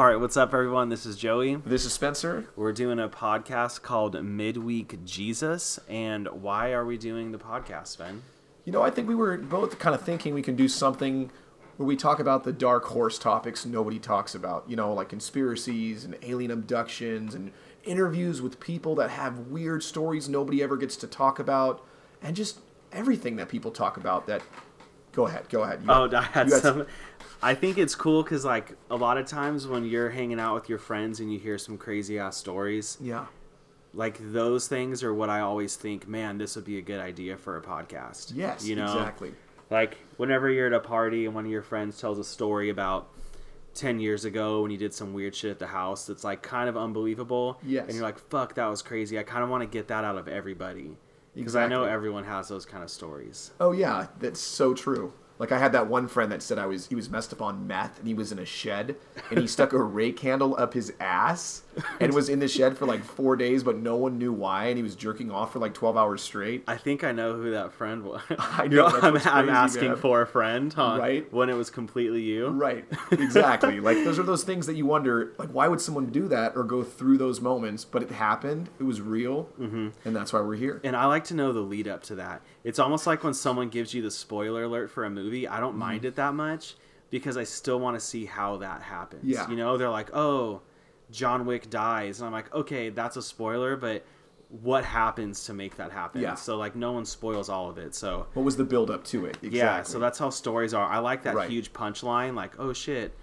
All right, what's up, everyone? This is Joey. This is Spencer. We're doing a podcast called Midweek Jesus. And why are we doing the podcast, Ben? You know, I think we were both kind of thinking we can do something where we talk about the dark horse topics nobody talks about. You know, like conspiracies and alien abductions and interviews with people that have weird stories nobody ever gets to talk about. And just everything that people talk about that... Go ahead. I think it's cool because, like, a lot of times when you're hanging out with your friends and you hear some crazy-ass stories, yeah, like, those things are what I always think, man, this would be a good idea for a podcast. Yes, you know? Exactly. Like, whenever you're at a party and one of your friends tells a story about 10 years ago when you did some weird shit at the house that's, like, kind of unbelievable, yes, and you're like, fuck, that was crazy. I kind of want to get that out of everybody. Because exactly. I know everyone has those kind of stories. Oh, yeah. That's so true. Like, I had that one friend that said he was messed up on meth, and he was in a shed, and he stuck a rake handle up his ass and was in the shed for, like, 4 days, but no one knew why, and he was jerking off for, like, 12 hours straight. I think I know who that friend was. I know. I'm asking for a friend, huh? Right? When it was completely you. Right. Exactly. Like, those are those things that you wonder, like, why would someone do that or go through those moments? But it happened. It was real, mm-hmm, and that's why we're here. And I like to know the lead up to that. It's almost like when someone gives you the spoiler alert for a movie. I don't mind it that much because I still want to see how that happens. Yeah. You know, they're like, oh, John Wick dies. And I'm like, okay, that's a spoiler, but what happens to make that happen? Yeah. So, like, no one spoils all of it. So what was the buildup to it? Exactly. Yeah, so that's how stories are. I like that huge punchline, like, oh, shit,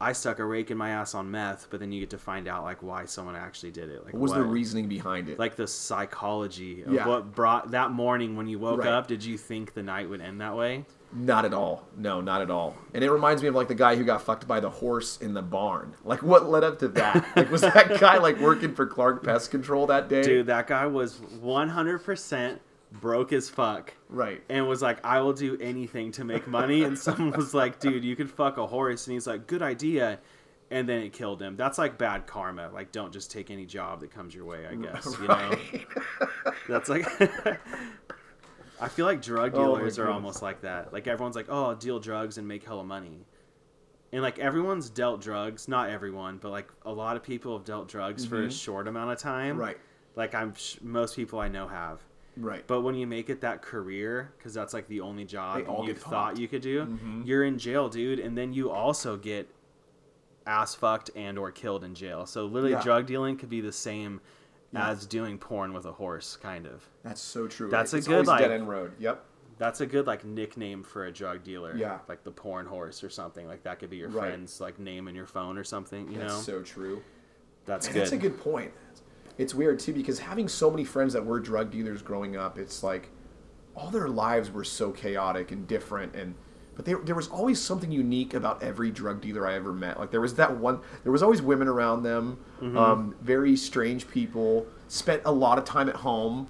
I stuck a rake in my ass on meth, but then you get to find out, like, why someone actually did it. Like, what was the reasoning behind it? Like, the psychology of what brought that morning when you woke up. Did you think the night would end that way? Not at all. No, not at all. And it reminds me of, like, the guy who got fucked by the horse in the barn. Like, what led up to that? Like, was that guy, like, working for Clark Pest Control that day? Dude, that guy was 100% broke as fuck. Right. And was like, I will do anything to make money. And someone was like, dude, you could fuck a horse. And he's like, good idea. And then it killed him. That's like bad karma. Like, don't just take any job that comes your way, I guess. Right. You know? That's like... I feel like drug dealers are almost like that. Like, everyone's like, oh, I'll deal drugs and make hella money. And, like, everyone's dealt drugs. Not everyone, but, like, a lot of people have dealt drugs for a short amount of time. Right. Like, most people I know have. Right. But when you make it that career, because that's, like, the only job you thought you could do, you're in jail, dude. And then you also get ass fucked and or killed in jail. So, literally, drug dealing could be the same... Yeah. As doing porn with a horse, kind of. That's so true. That's a good, like, dead end road. Yep. That's a good, like, nickname for a drug dealer. Yeah. Like the porn horse or something. Like, that could be your friend's, like, name in your phone or something. You know. That's so true. That's good. That's a good point. It's weird too because having so many friends that were drug dealers growing up, it's like all their lives were so chaotic and different and. But there was always something unique about every drug dealer I ever met. Like, there was that one... There was always women around them, very strange people, spent a lot of time at home.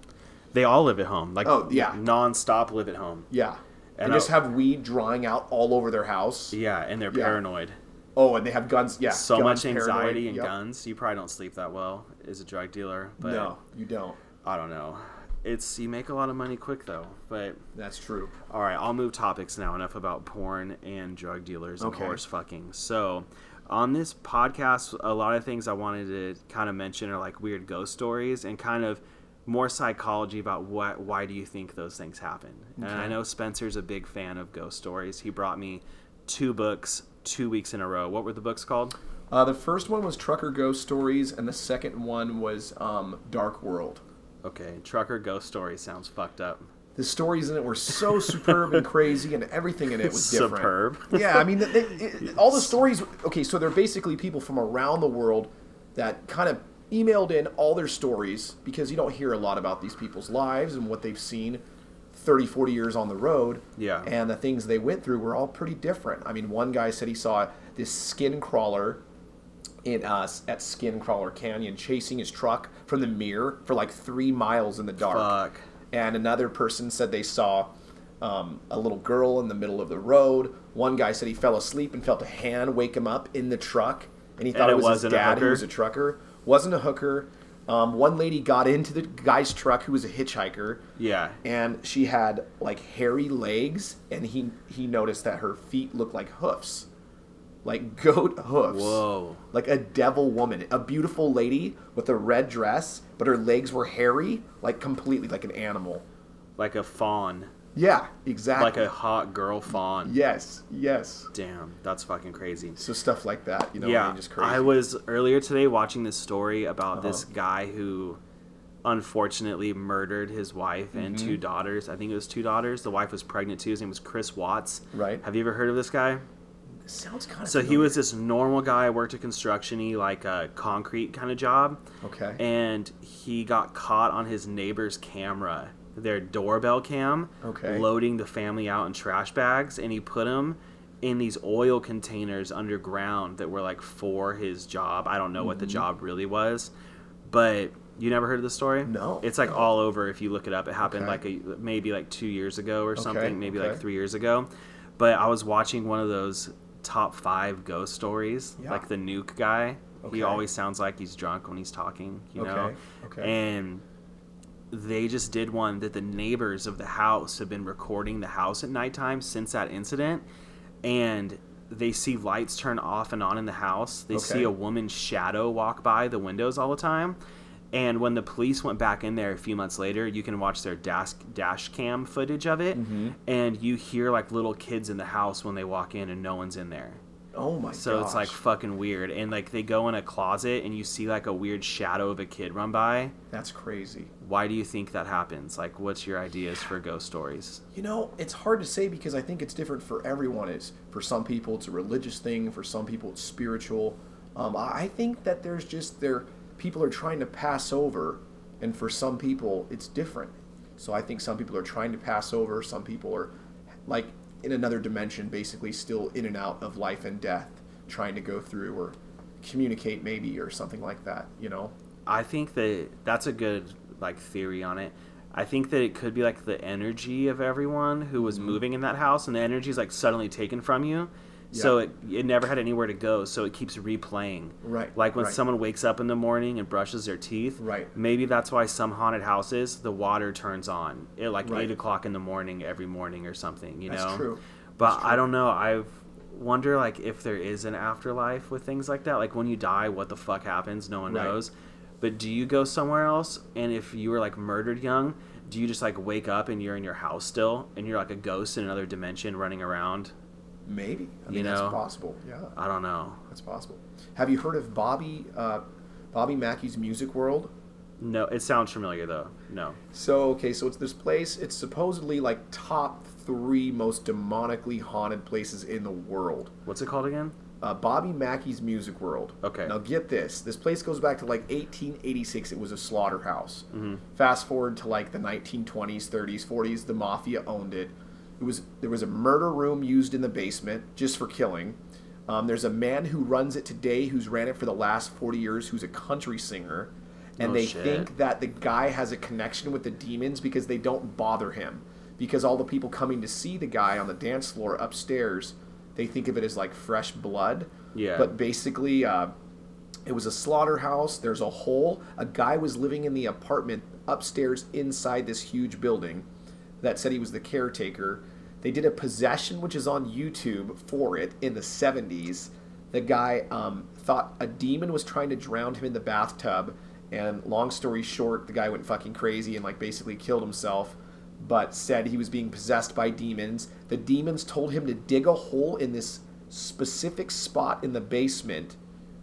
They all live at home. Like, oh, yeah. Non-stop live at home. Yeah. And just have weed drying out all over their house. Yeah, and they're paranoid. Oh, and they have guns. Yeah, so guns, much anxiety paranoid. And guns. You probably don't sleep that well as a drug dealer. But no, you don't. I don't know. You make a lot of money quick, though. But that's true. All right, I'll move topics now. Enough about porn and drug dealers and horse fucking. So on this podcast, a lot of things I wanted to kind of mention are like weird ghost stories and kind of more psychology about why do you think those things happen. Okay. And I know Spencer's a big fan of ghost stories. He brought me 2 books 2 weeks in a row. What were the books called? The first one was Trucker Ghost Stories, and the second one was Dark World. Okay, Trucker Ghost Stories sounds fucked up. The stories in it were so superb and crazy, and everything in it was different. Superb? Yeah, I mean, all the stories... Okay, so they're basically people from around the world that kind of emailed in all their stories, because you don't hear a lot about these people's lives and what they've seen 30, 40 years on the road. Yeah. And the things they went through were all pretty different. I mean, one guy said he saw this skin crawler... in us at Skin Crawler Canyon chasing his truck from the mirror for like 3 miles in the dark. Fuck. And another person said they saw a little girl in the middle of the road. One guy said he fell asleep and felt a hand wake him up in the truck, and he thought it was his dad who was a trucker. Wasn't a hooker. One lady got into the guy's truck who was a hitchhiker. Yeah. And she had like hairy legs, and he noticed that her feet looked like hoofs. like goat hoofs. Whoa. Like a devil woman. A beautiful lady with a red dress, but her legs were hairy, like completely like an animal. Like a fawn. Yeah, exactly. Like a hot girl fawn. Yes, yes. Damn, that's fucking crazy. So stuff like that, you know, yeah, I mean, just crazy. I was earlier today watching this story about this guy who unfortunately murdered his wife and two daughters. I think it was two daughters. The wife was pregnant too. His name was Chris Watts. Right. Have you ever heard of this guy? Sounds kind of familiar. He was this normal guy, worked a construction-y, like a concrete kind of job. Okay. And he got caught on his neighbor's camera, their doorbell cam, loading the family out in trash bags, and he put them in these oil containers underground that were like for his job. I don't know what the job really was, but you never heard of the story? No. It's like all over if you look it up. It happened like maybe like 2 years ago or something, maybe like 3 years ago. But I was watching one of those top 5 ghost stories, like the nuke guy. He always sounds like he's drunk when he's talking, you know? And they just did one that the neighbors of the house have been recording the house at nighttime since that incident, and they see lights turn off and on in the house. They see a woman's shadow walk by the windows all the time. And when the police went back in there a few months later, you can watch their dash cam footage of it, and you hear like little kids in the house when they walk in and no one's in there. Oh my god. So it's like fucking weird. And like they go in a closet and you see like a weird shadow of a kid run by. That's crazy. Why do you think that happens? Like what's your ideas for ghost stories? You know, it's hard to say because I think it's different for everyone. It's for some people it's a religious thing, for some people it's spiritual. I think that there's just people are trying to pass over, and for some people it's different. So I think some people are trying to pass over, some people are like in another dimension, basically still in and out of life and death, trying to go through or communicate maybe or something like that, you know? I think that that's a good like theory on it. I think that it could be like the energy of everyone who was moving in that house, and the energy is like suddenly taken from you. Yeah. So it never had anywhere to go, so it keeps replaying. Right. Like when someone wakes up in the morning and brushes their teeth. Right. Maybe that's why some haunted houses, the water turns on at like 8 o'clock in the morning every morning or something, you know? That's true. But that's true. I don't know. I wonder like if there is an afterlife with things like that. Like when you die, what the fuck happens? No one knows. But do you go somewhere else? And if you were like murdered young, do you just like wake up and you're in your house still and you're like a ghost in another dimension running around? Maybe. I mean, that's possible. Yeah. I don't know. That's possible. Have you heard of Bobby Mackey's Music World? No, it sounds familiar though. No. So it's this place. It's supposedly like top 3 most demonically haunted places in the world. What's it called again? Bobby Mackey's Music World. Okay. Now get this. This place goes back to like 1886. It was a slaughterhouse. Mm-hmm. Fast forward to like the 1920s, 30s, 40s. The mafia owned it. There was a murder room used in the basement just for killing. There's a man who runs it today who's ran it for the last 40 years who's a country singer. And think that the guy has a connection with the demons because they don't bother him. Because all the people coming to see the guy on the dance floor upstairs, they think of it as like fresh blood. Yeah. But basically, it was a slaughterhouse. There's a hole. A guy was living in the apartment upstairs inside this huge building that said he was the caretaker. They did a possession, which is on YouTube, for it in the 70s. The guy thought a demon was trying to drown him in the bathtub, and long story short, the guy went fucking crazy and like basically killed himself, but said he was being possessed by demons. The demons told him to dig a hole in this specific spot in the basement,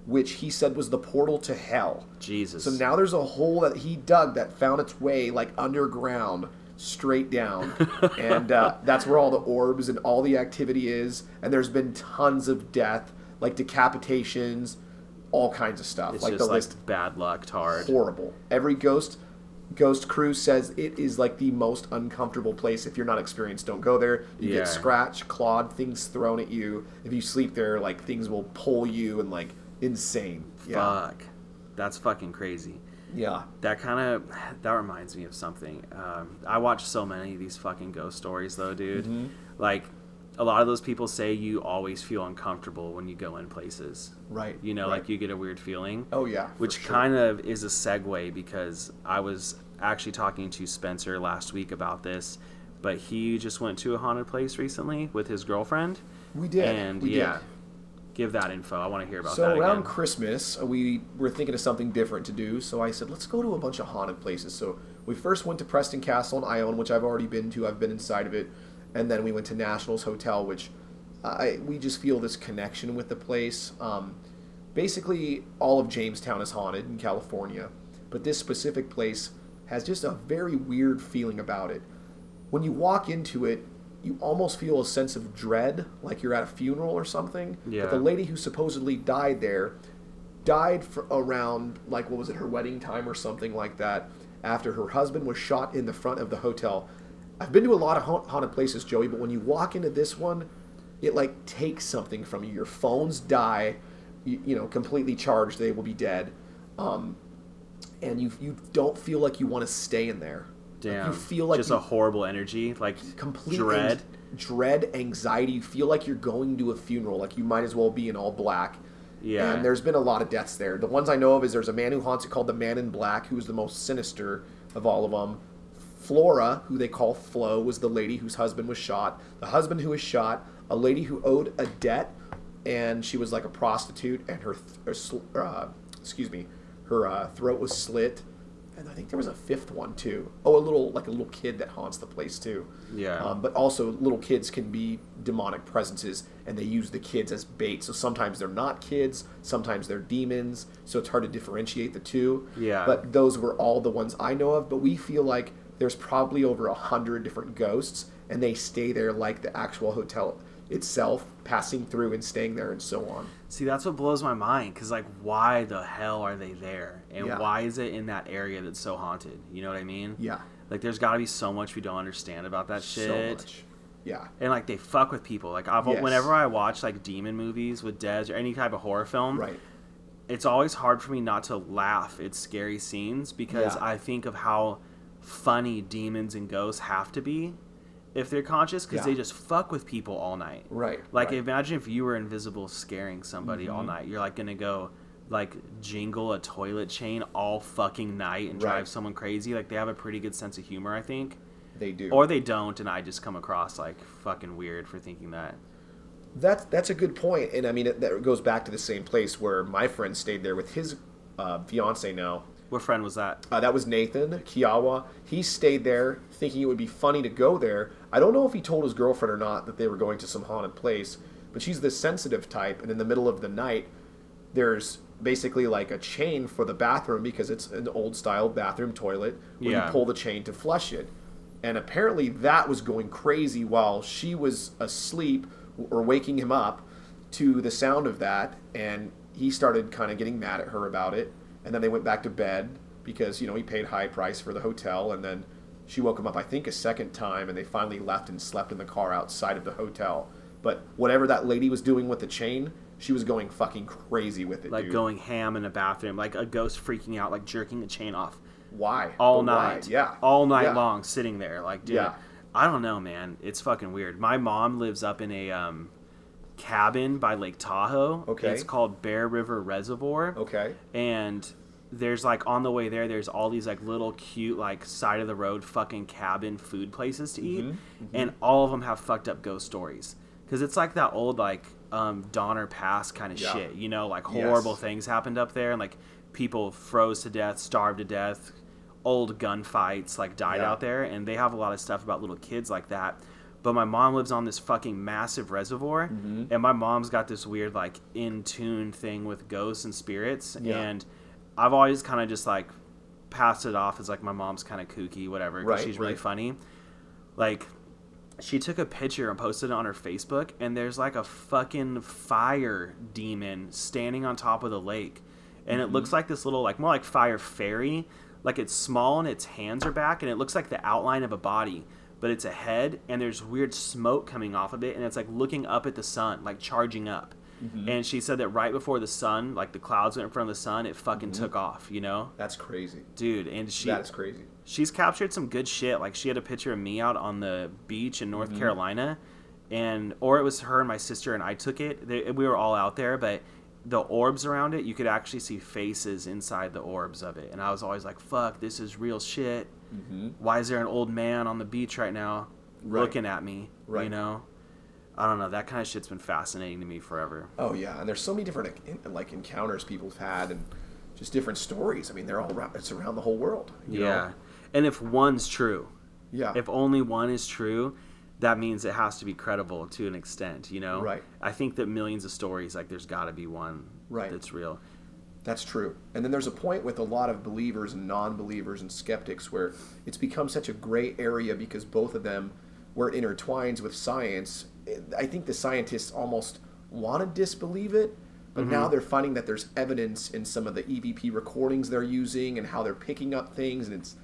which he said was the portal to hell. Jesus. So now there's a hole that he dug that found its way like underground, straight down, and that's where all the orbs and all the activity is, and there's been tons of death, like decapitations, all kinds of stuff. It's like just the list, like bad luck, hard, horrible. Every ghost crew says it is like the most uncomfortable place. If you're not experienced, don't go there. You get scratched, clawed, things thrown at you. If you sleep there, like things will pull you, and like insane. Fuck, that's fucking crazy. Yeah. That reminds me of something. I watch so many of these fucking ghost stories though, dude. Mm-hmm. Like a lot of those people say you always feel uncomfortable when you go in places. Right. You know, like you get a weird feeling. Oh yeah. Which kind of is a segue because I was actually talking to Spencer last week about this, but he just went to a haunted place recently with his girlfriend. We did. And we did. Give that info. I want to hear about that again. So around Christmas, we were thinking of something different to do. So I said, let's go to a bunch of haunted places. So we first went to Preston Castle in Ione, which I've already been to. I've been inside of it. And then we went to Nationals Hotel, which we just feel this connection with the place. Basically, all of Jamestown is haunted in California. But this specific place has just a very weird feeling about it. When you walk into it, you almost feel a sense of dread, like you're at a funeral or something. Yeah. But the lady who supposedly died there died for around, like, what was it, her wedding time or something like that, after her husband was shot in the front of the hotel. I've been to a lot of haunted places, Joey, but when you walk into this one, it, like, takes something from you. Your phones die, you know, completely charged, they will be dead. And you don't feel like you want to stay in there. Damn. You feel like just a horrible energy, like complete dread, anxiety. You feel like you're going to a funeral, like you might as well be in all black. Yeah. And there's been a lot of deaths there. The ones I know of is there's a man who haunts it called the Man in Black, who is the most sinister of all of them. Flora, who they call Flo, was the lady whose husband was shot. The husband who was shot, a lady who owed a debt, and she was like a prostitute, and her throat was slit. And I think there was a fifth one, too. Oh, a little kid that haunts the place, too. Yeah. But also, little kids can be demonic presences, and they use the kids as bait. So sometimes they're not kids, sometimes they're demons, so it's hard to differentiate the two. Yeah. But those were all the ones I know of. But we feel like there's probably over 100 different ghosts, and they stay there like the actual hotel itself, passing through and staying there and so on. See, that's what blows my mind, because like, why the hell are they there? And why is it in that area that's so haunted? You know what I mean? Yeah. Like, there's got to be so much we don't understand about that shit. So much. Yeah. And like, they fuck with people. Like, whenever I watch like demon movies with Dez or any type of horror film, right, it's always hard for me not to laugh at scary scenes, because I think of how funny demons and ghosts have to be if they're conscious, because they just fuck with people all night. Right. Like, imagine if you were invisible scaring somebody all night. You're, like, going to go, like, jingle a toilet chain all fucking night and drive someone crazy. Like, they have a pretty good sense of humor, I think. They do. Or they don't, and I just come across, like, fucking weird for thinking that. That's a good point. And, I mean, that goes back to the same place where my friend stayed there with his fiance now. What friend was that? That was Nathan Kiyawa. He stayed there thinking it would be funny to go there. I don't know if he told his girlfriend or not that they were going to some haunted place, but she's the sensitive type, and in the middle of the night, there's basically like a chain for the bathroom, because it's an old-style bathroom toilet where you pull the chain to flush it. And apparently that was going crazy while she was asleep, or waking him up to the sound of that, and he started kind of getting mad at her about it. And then they went back to bed because, you know, he paid high price for the hotel. And then she woke him up, I think, a second time. And they finally left and slept in the car outside of the hotel. But whatever that lady was doing with the chain, she was going fucking crazy with it, like, dude. Going ham in a bathroom. Like a ghost freaking out, like jerking the chain off. Why? All night. Why? Yeah. All night long sitting there. Like, dude, I don't know, man. It's fucking weird. My mom lives up in a cabin by Lake Tahoe. Okay. It's called Bear River Reservoir. Okay. And there's like, on the way there, there's all these like little cute like side of the road fucking cabin food places to eat. Mm-hmm. And all of them have fucked up ghost stories, because it's like that old like Donner Pass kind of shit, you know, like horrible things happened up there, and like people froze to death, starved to death, old gunfights like died out there, and they have a lot of stuff about little kids like that. But my mom lives on this fucking massive reservoir, and my mom's got this weird, like, in-tune thing with ghosts and spirits, and I've always kind of just, like, passed it off as, like, my mom's kind of kooky, whatever, because she's really funny. Like, she took a picture and posted it on her Facebook, and there's, like, a fucking fire demon standing on top of the lake, and it looks like this little, like, more like fire fairy. Like, it's small, and its hands are back, and it looks like the outline of a body. But it's a head, and there's weird smoke coming off of it, and it's like looking up at the sun, like charging up. And she said that right before the sun, like the clouds went in front of the sun, it fucking took off, you know? That's crazy. Dude, and that's crazy. She's captured some good shit. Like, she had a picture of me out on the beach in North Carolina, or it was her and my sister, and I took it. We were all out there, but the orbs around it, you could actually see faces inside the orbs of it. And I was always like, fuck, this is real shit. Why is there an old man on the beach right now looking at me, you know? I don't know. That kind of shit's been fascinating to me forever. Oh, yeah. And there's so many different, like, encounters people have had and just different stories. I mean, they're all around, it's around the whole world. You know? And if one's true. Yeah. If only one is true, that means it has to be credible to an extent, you know? Right. I think that millions of stories, like, there's got to be one that's real. That's true. And then there's a point with a lot of believers and non-believers and skeptics where it's become such a gray area because both of them, where it intertwines with science, I think the scientists almost want to disbelieve it, but now they're finding that there's evidence in some of the EVP recordings they're using and how they're picking up things. And it's,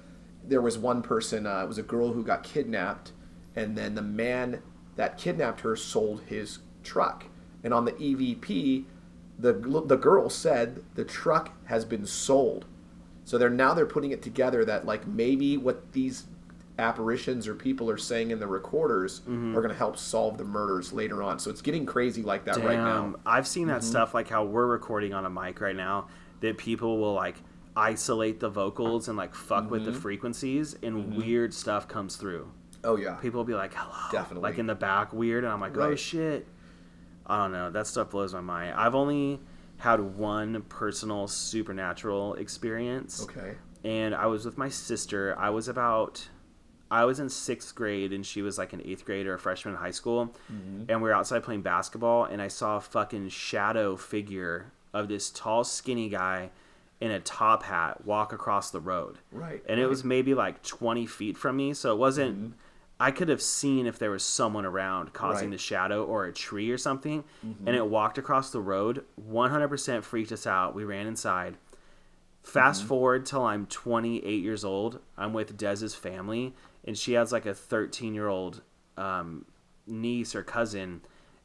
there was one person, it was a girl who got kidnapped, and then the man that kidnapped her sold his truck. And on the EVP, the girl said the truck has been sold. So they're putting it together that, like, maybe what these apparitions or people are saying in the recorders are going to help solve the murders later on. So it's getting crazy like that right now. I've seen that stuff, like how we're recording on a mic right now, that people will, like, isolate the vocals and, like, fuck with the frequencies, and weird stuff comes through. Oh, yeah. People will be like, hello. Definitely. Like, in the back, weird, and I'm like, oh, shit. I don't know. That stuff blows my mind. I've only had one personal supernatural experience. Okay. And I was with my sister. I was in 6th grade, and she was like an 8th grade or a freshman in high school, and we were outside playing basketball, and I saw a fucking shadow figure of this tall, skinny guy in a top hat walk across the road. Right. And it was maybe like 20 feet from me, so it wasn't... I could have seen if there was someone around causing the shadow or a tree or something, and it walked across the road. 100% freaked us out. We ran inside. Fast forward till I'm 28 years old. I'm with Dez's family, and she has like a 13-year-old niece or cousin,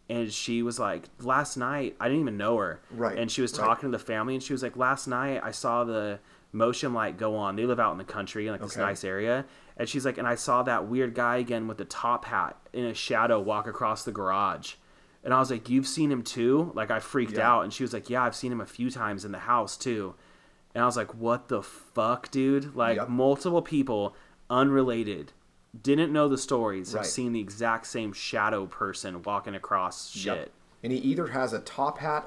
and she was like, last night, I didn't even know her. Right. And she was talking to the family, and she was like, last night I saw the motion light go on. They live out in the country in like this nice area. And she's like, and I saw that weird guy again with the top hat in a shadow walk across the garage. And I was like, you've seen him too? Like, I freaked out. And she was like, yeah, I've seen him a few times in the house too. And I was like, what the fuck, dude? Like, multiple people, unrelated, didn't know the stories, have seen the exact same shadow person walking across shit. And he either has a top hat,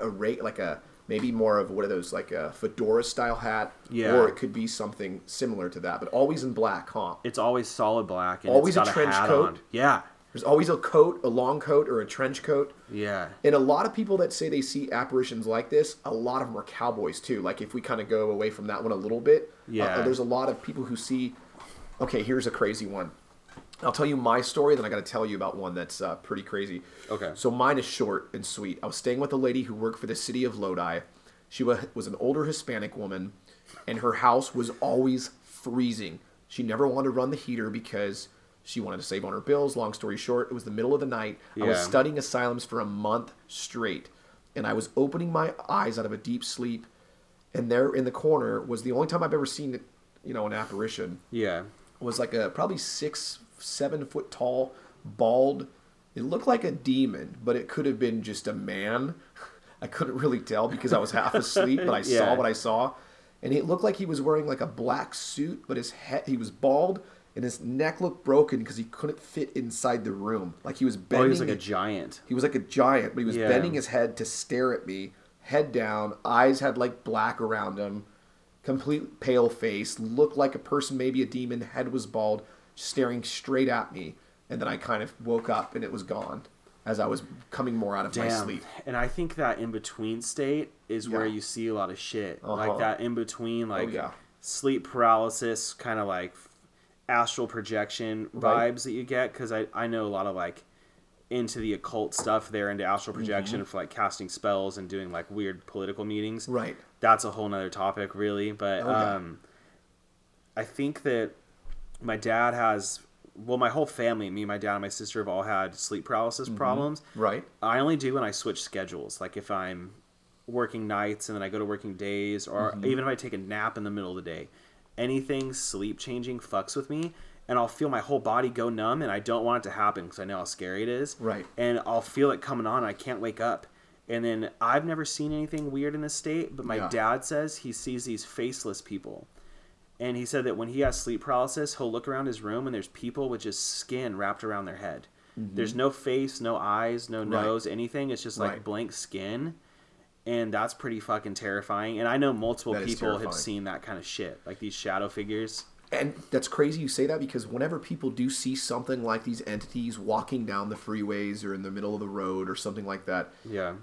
maybe more of one of those, like a fedora-style hat, or it could be something similar to that, but always in black, huh? It's always solid black. And always it's got a trench coat. On. Yeah. There's always a coat, a long coat, or a trench coat. Yeah. And a lot of people that say they see apparitions like this, a lot of them are cowboys, too. Like, if we kind of go away from that one a little bit, there's a lot of people who see, okay, here's a crazy one. I'll tell you my story, then I got to tell you about one that's pretty crazy. Okay. So mine is short and sweet. I was staying with a lady who worked for the city of Lodi. She was an older Hispanic woman, and her house was always freezing. She never wanted to run the heater because... she wanted to save on her bills. Long story short, it was the middle of the night. Yeah. I was studying asylums for a month straight, and I was opening my eyes out of a deep sleep, and there in the corner was the only time I've ever seen it, an apparition. Yeah. It was like a probably 6-7 foot tall, bald. It looked like a demon, but it could have been just a man. I couldn't really tell because I was half asleep, but I saw what I saw. And it looked like he was wearing like a black suit, but he was bald. And his neck looked broken because he couldn't fit inside the room. Like, he was bending. Oh, he was like a giant. He was like a giant, but he was bending his head to stare at me, head down, eyes had like black around him, complete pale face, looked like a person, maybe a demon, head was bald, staring straight at me. And then I kind of woke up and it was gone as I was coming more out of my sleep. And I think that in-between state is where you see a lot of shit. Like that in-between, like sleep paralysis, kind of like... astral projection vibes that you get, because I know a lot of like into the occult stuff, they're into astral projection for like casting spells and doing like weird political meetings. Right. That's a whole nother topic really, but I think that my dad has, well, my whole family, me, my dad, and my sister have all had sleep paralysis problems. Right. I only do when I switch schedules, like if I'm working nights and then I go to working days, or even if I take a nap in the middle of the day. Anything sleep changing fucks with me, and I'll feel my whole body go numb, and I don't want it to happen because I know how scary it is. Right. And I'll feel it coming on, and I can't wake up. And then I've never seen anything weird in this state, but my dad says he sees these faceless people. And he said that when he has sleep paralysis, he'll look around his room, and there's people with just skin wrapped around their head. Mm-hmm. There's no face, no eyes, no nose, anything. It's just like blank skin. And that's pretty fucking terrifying. And I know multiple people have seen that kind of shit, like these shadow figures. And that's crazy you say that, because whenever people do see something like these entities walking down the freeways or in the middle of the road or something like that,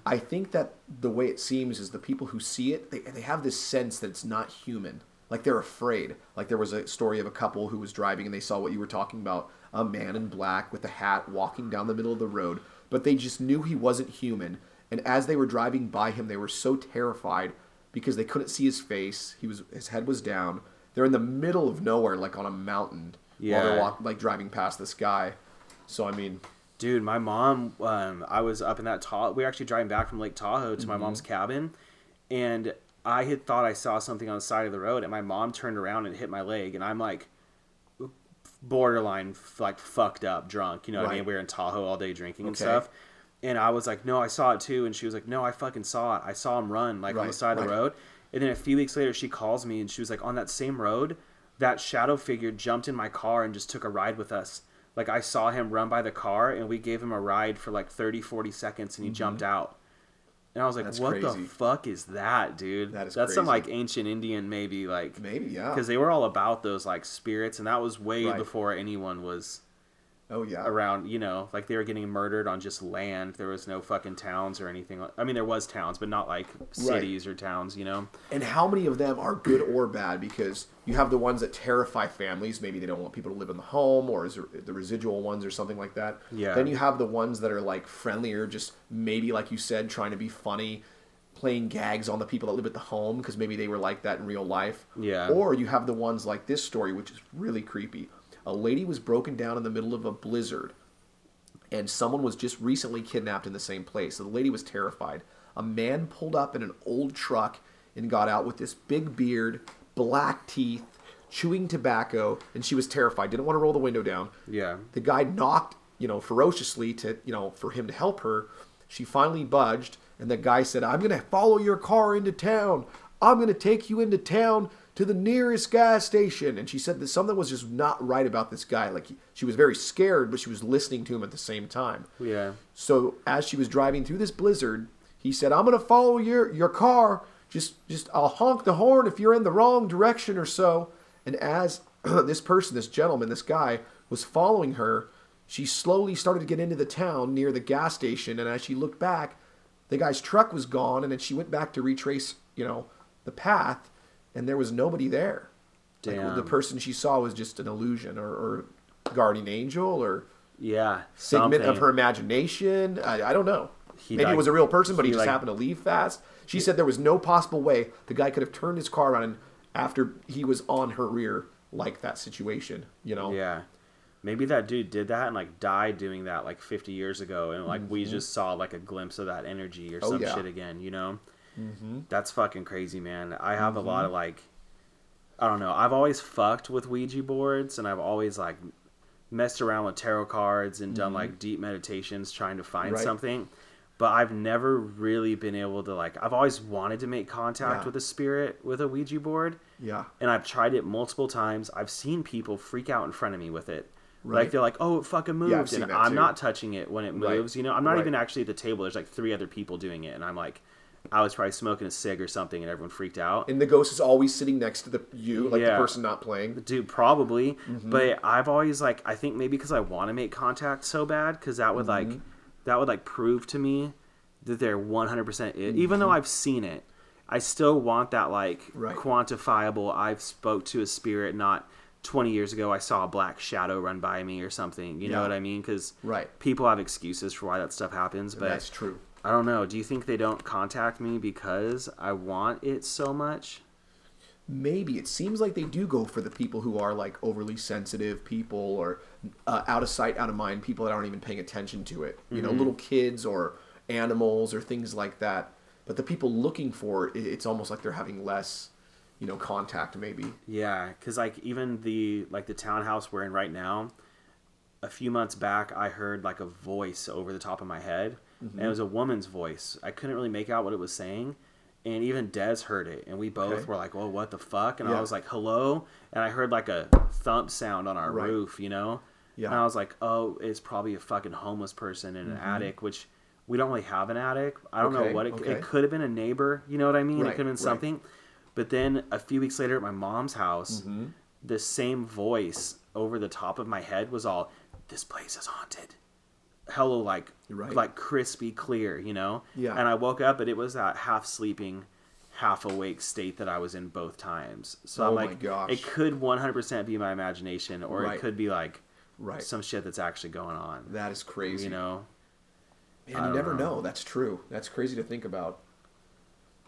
I think that the way it seems is the people who see it, they have this sense that it's not human. Like, they're afraid. Like, there was a story of a couple who was driving and they saw what you were talking about, a man in black with a hat walking down the middle of the road, but they just knew he wasn't human. And as they were driving by him, they were so terrified because they couldn't see his face. His head was down. They're in the middle of nowhere, like on a mountain, while they're driving past this guy. So, I mean... Dude, my mom, I was up in that Tahoe. We were actually driving back from Lake Tahoe to my mom's cabin, and I had thought I saw something on the side of the road, and my mom turned around and hit my leg, and I'm like borderline like fucked up, drunk. You know what I mean? We were in Tahoe all day drinking and stuff. And I was like, no, I saw it too. And she was like, no, I fucking saw it. I saw him run like on the side of the road. And then a few weeks later, she calls me and she was like, on that same road, that shadow figure jumped in my car and just took a ride with us. Like, I saw him run by the car and we gave him a ride for like 30, 40 seconds and he jumped out. And I was like, That's crazy. The fuck is that, dude? That's crazy. Some like ancient Indian maybe, yeah. Because they were all about those like spirits, and that was way before anyone was around, you know, like they were getting murdered on just land. There was no fucking towns or anything. I mean, there was towns, but not like cities or towns, you know? And how many of them are good or bad? Because you have the ones that terrify families. Maybe they don't want people to live in the home, or is there the residual ones or something like that. Yeah. Then you have the ones that are like friendlier, just maybe like you said, trying to be funny, playing gags on the people that live at the home because maybe they were like that in real life. Yeah. Or you have the ones like this story, which is really creepy. A lady was broken down in the middle of a blizzard, and someone was just recently kidnapped in the same place. So the lady was terrified. A man pulled up in an old truck and got out with this big beard, black teeth, chewing tobacco, and she was terrified. Didn't want to roll the window down. Yeah. The guy knocked, ferociously for him to help her. She finally budged, and the guy said, "I'm going to follow your car into town. I'm going to take you into town to the nearest gas station." And she said that something was just not right about this guy. Like, she was very scared, but she was listening to him at the same time. Yeah. So as she was driving through this blizzard, he said, "I'm going to follow your car. Just I'll honk the horn if you're in the wrong direction or so." And as this guy, was following her, she slowly started to get into the town near the gas station. And as she looked back, the guy's truck was gone. And then she went back to retrace, the path. And there was nobody there. Damn. Like, the person she saw was just an illusion or guardian angel or segment of her imagination. I don't know. Maybe it was a real person, but he just happened to leave fast. She said there was no possible way the guy could have turned his car around and after he was on her rear like that situation, Yeah. Maybe that dude did that and died doing that 50 years ago. And we just saw a glimpse of that energy or some shit again, Mm-hmm. That's fucking crazy, man. I have a lot of I don't know. I've always fucked with Ouija boards, and I've always messed around with tarot cards and done deep meditations trying to find something. But I've never really been able to I've always wanted to make contact with a spirit with a Ouija board. Yeah. And I've tried it multiple times. I've seen people freak out in front of me with it. Right. They're like, "Oh, it fucking moves," and I'm not touching it when it moves. I'm not even actually at the table. There's three other people doing it, and I'm like, I was probably smoking a cig or something, and everyone freaked out. And the ghost is always sitting next to the person not playing. Dude, probably. Mm-hmm. But I've always I think maybe because I want to make contact so bad, because that would prove to me that they're 100% it. Mm-hmm. Even though I've seen it, I still want that quantifiable. I've spoke to a spirit, not 20 years ago I saw a black shadow run by me or something. You know what I mean? Because people have excuses for why that stuff happens. But that's true. I don't know. Do you think they don't contact me because I want it so much? Maybe. It seems like they do go for the people who are overly sensitive people or out of sight, out of mind, people that aren't even paying attention to it. You know, little kids or animals or things like that. But the people looking for it, it's almost like they're having less, contact maybe. Yeah, because even the townhouse we're in right now, a few months back I heard a voice over the top of my head. Mm-hmm. And it was a woman's voice. I couldn't really make out what it was saying. And even Des heard it. And we both were like, "Well, what the fuck?" And I was like, "Hello?" And I heard a thump sound on our roof, Yeah. And I was like, oh, it's probably a fucking homeless person in an attic, which we don't really have an attic. I don't know what it it could have been a neighbor. You know what I mean? Right, it could have been something. But then a few weeks later at my mom's house, the same voice over the top of my head was all, this place is haunted. Hello, like crispy clear, you know? Yeah. And I woke up and it was that half-sleeping, half-awake state that I was in both times. So I'm like, it could 100% be my imagination, or it could be like some shit that's actually going on. That is crazy. You know? Man, you never know. That's true. That's crazy to think about.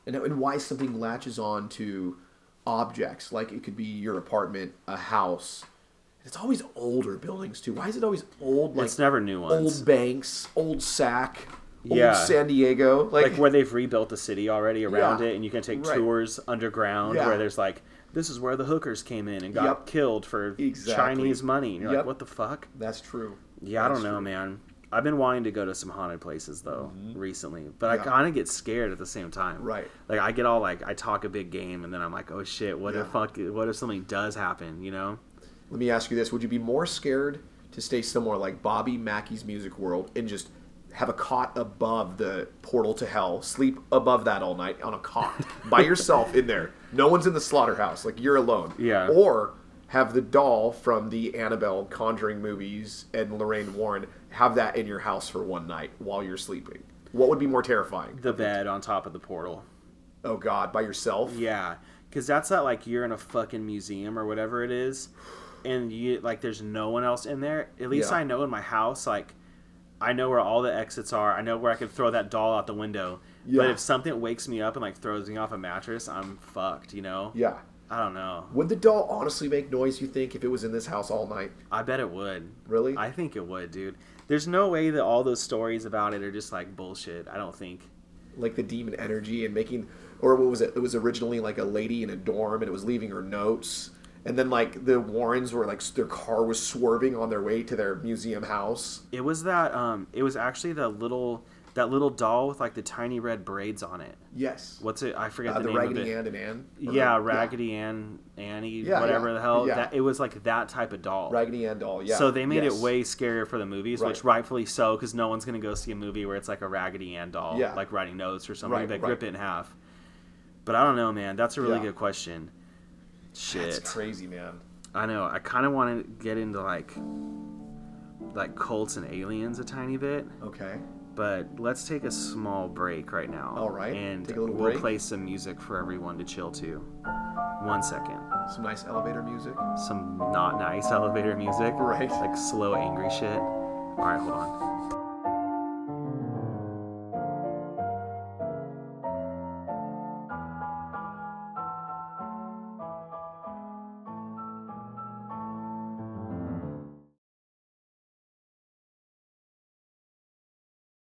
And why something latches on to objects. Like it could be your apartment, a house. It's always older buildings, too. Why is it always old? Like, it's never new ones. Old banks, old Sac, old San Diego. Like where they've rebuilt the city already around it, and you can take tours underground where there's like, this is where the hookers came in and got killed for Chinese money. And you're like, what the fuck? That's true. Yeah, I don't know, man. I've been wanting to go to some haunted places, though, recently. But I kind of get scared at the same time. Right. Like, I get all like, I talk a big game, and then I'm like, oh, shit, what if something does happen, you know? Let me ask you this. Would you be more scared to stay somewhere like Bobby Mackey's Music World and just have a cot above the portal to hell, sleep above that all night on a cot by yourself in there? No one's in the slaughterhouse. Like, you're alone. Yeah. Or have the doll from the Annabelle Conjuring movies and Lorraine Warren, have that in your house for one night while you're sleeping. What would be more terrifying? The bed on top of the portal. Oh, God. By yourself? Yeah. Because that's not like you're in a fucking museum or whatever it is. And you like, there's no one else in there. At least I know in my house, like, I know where all the exits are. I know where I could throw that doll out the window. Yeah. But if something wakes me up and like throws me off a mattress, I'm fucked. You know? Yeah. I don't know. Would the doll honestly make noise? You think if it was in this house all night? I bet it would. Really? I think it would, dude. There's no way that all those stories about it are just like bullshit. I don't think. Like the demon energy and making, or what was it? It was originally like a lady in a dorm and it was leaving her notes. And then, like, the Warrens were, like, their car was swerving on their way to their museum house. It was that, it was actually that little doll with, like, the tiny red braids on it. Yes. What's it? I forget the name of it. The Raggedy Ann and Ann? Yeah, Raggedy Ann, Annie, whatever the hell. Yeah. It was, like, that type of doll. Raggedy Ann doll, yeah. So they made it way scarier for the movies, which rightfully so, because no one's going to go see a movie where it's, like, a Raggedy Ann doll, like, writing notes or something. They rip it in half. But I don't know, man. That's a really good question. Shit. That's crazy, man. I know. I kind of want to get into like cults and aliens a tiny bit. Okay. But let's take a small break right now. All right. And take a little break. We'll play some music for everyone to chill to. 1 second. Some nice elevator music. Some not nice elevator music. Right. Like slow, angry shit. All right, hold on.